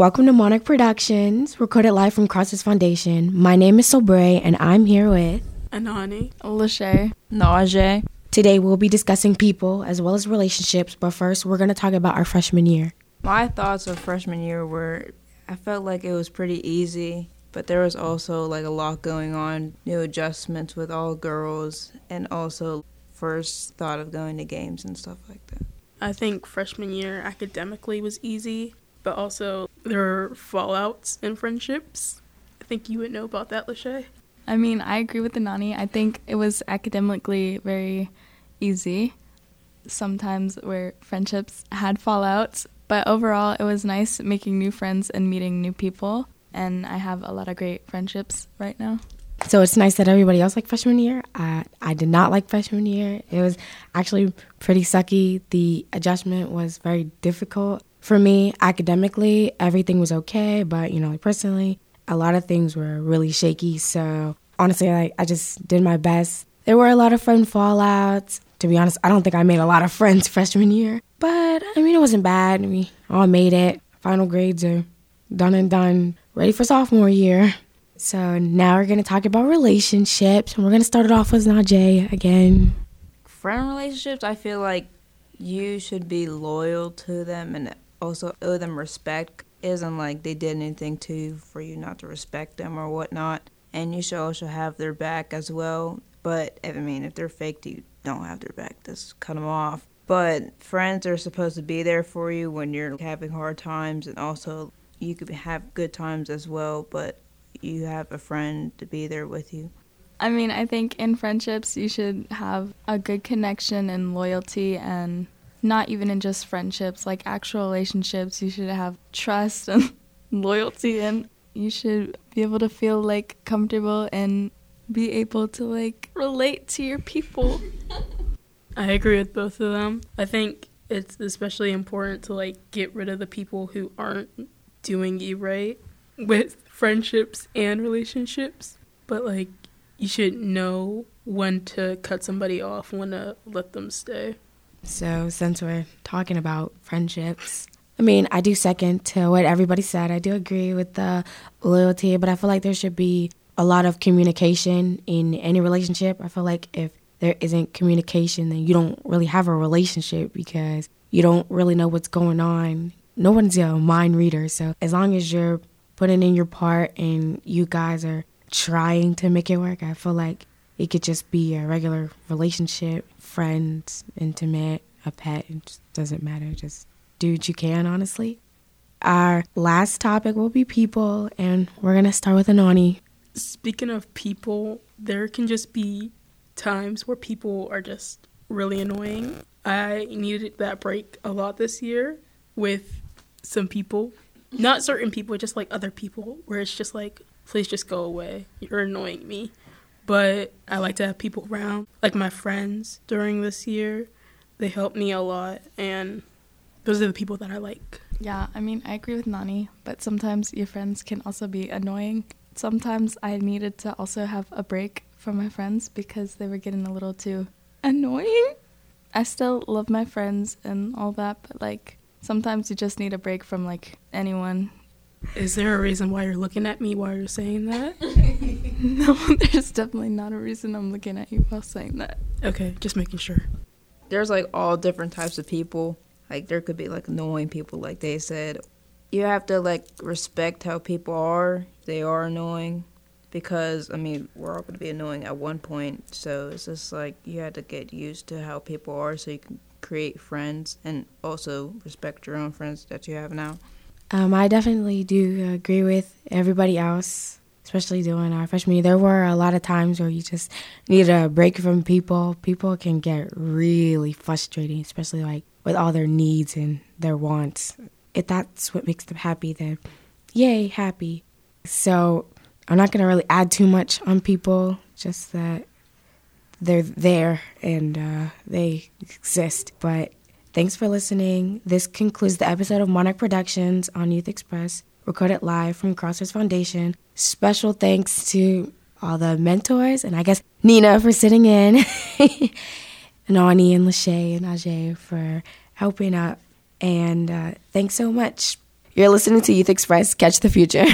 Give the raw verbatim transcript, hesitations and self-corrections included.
Welcome to Monarch Productions, recorded live from Crossroads Foundation. My name is Sobre, and I'm here with Anani, Lachey, Najee. Today we'll be discussing people as well as relationships, but first we're going to talk about our freshman year. My thoughts of freshman year were, I felt like it was pretty easy, but there was also like a lot going on, new adjustments with all girls, and also first thought of going to games and stuff like that. I think freshman year academically was easy, but also there are fallouts in friendships. I think you would know about that, Lachey. I mean, I agree with Anani. I think it was academically very easy. Sometimes where friendships had fallouts, but overall it was nice making new friends and meeting new people. And I have a lot of great friendships right now. So it's nice that everybody else liked freshman year. I, I did not like freshman year. It was actually pretty sucky. The adjustment was very difficult. For me, academically, everything was okay, but, you know, like personally, a lot of things were really shaky. So, honestly, like, I just did my best. There were a lot of friend fallouts. To be honest, I don't think I made a lot of friends freshman year. But, I mean, it wasn't bad. We all made it. Final grades are done and done. Ready for sophomore year. So, now we're going to talk about relationships. And we're going to start it off with Najee again. Friend relationships, I feel like you should be loyal to them and also owe them respect. It isn't like they did anything to you for you not to respect them or whatnot. And you should also have their back as well. But, I mean, if they're fake, you don't have their back. Just cut them off. But friends are supposed to be there for you when you're having hard times. And also, you could have good times as well. But you have a friend to be there with you. I mean, I think in friendships, you should have a good connection and loyalty, and not even in just friendships, like actual relationships, you should have trust and loyalty, and you should be able to feel like comfortable and be able to like relate to your people. I agree with both of them. I think it's especially important to like get rid of the people who aren't doing you right with friendships and relationships, but like you should know when to cut somebody off, when to let them stay. So since we're talking about friendships, I mean, I do second to what everybody said. I do agree with the loyalty, but I feel like there should be a lot of communication in any relationship. I feel like if there isn't communication, then you don't really have a relationship because you don't really know what's going on. No one's a mind reader. So as long as you're putting in your part and you guys are trying to make it work, I feel like it could just be a regular relationship, friends, intimate, a pet. It just doesn't matter. Just do what you can, honestly. Our last topic will be people, and we're going to start with Anani. Speaking of people, there can just be times where people are just really annoying. I needed that break a lot this year with some people. Not certain people, just like other people, where it's just like, please just go away. You're annoying me. But I like to have people around, like my friends during this year. They helped me a lot, and those are the people that I like. Yeah, I mean, I agree with Nani, but sometimes your friends can also be annoying. Sometimes I needed to also have a break from my friends because they were getting a little too annoying. I still love my friends and all that, but, like, sometimes you just need a break from, like, anyone. Is there a reason why you're looking at me while you're saying that? No, there's definitely not a reason I'm looking at you while saying that. Okay, just making sure. There's, like, all different types of people. Like, there could be, like, annoying people, like they said. You have to, like, respect how people are. They are annoying because, I mean, we're all going to be annoying at one point. So it's just, like, you have to get used to how people are so you can create friends and also respect your own friends that you have now. Um, I definitely do agree with everybody else, especially during our freshman year. There were a lot of times where you just need a break from people. People can get really frustrating, especially like with all their needs and their wants. If that's what makes them happy, then yay, happy. So I'm not going to really add too much on people, just that they're there and uh, they exist. But thanks for listening. This concludes the episode of Monarch Productions on Youth Express, recorded live from Crossroads Foundation. Special thanks to all the mentors, and I guess Nina for sitting in, and Ani and Lachey and Ajay for helping out. And uh, thanks so much. You're listening to Youth Express. Catch the future.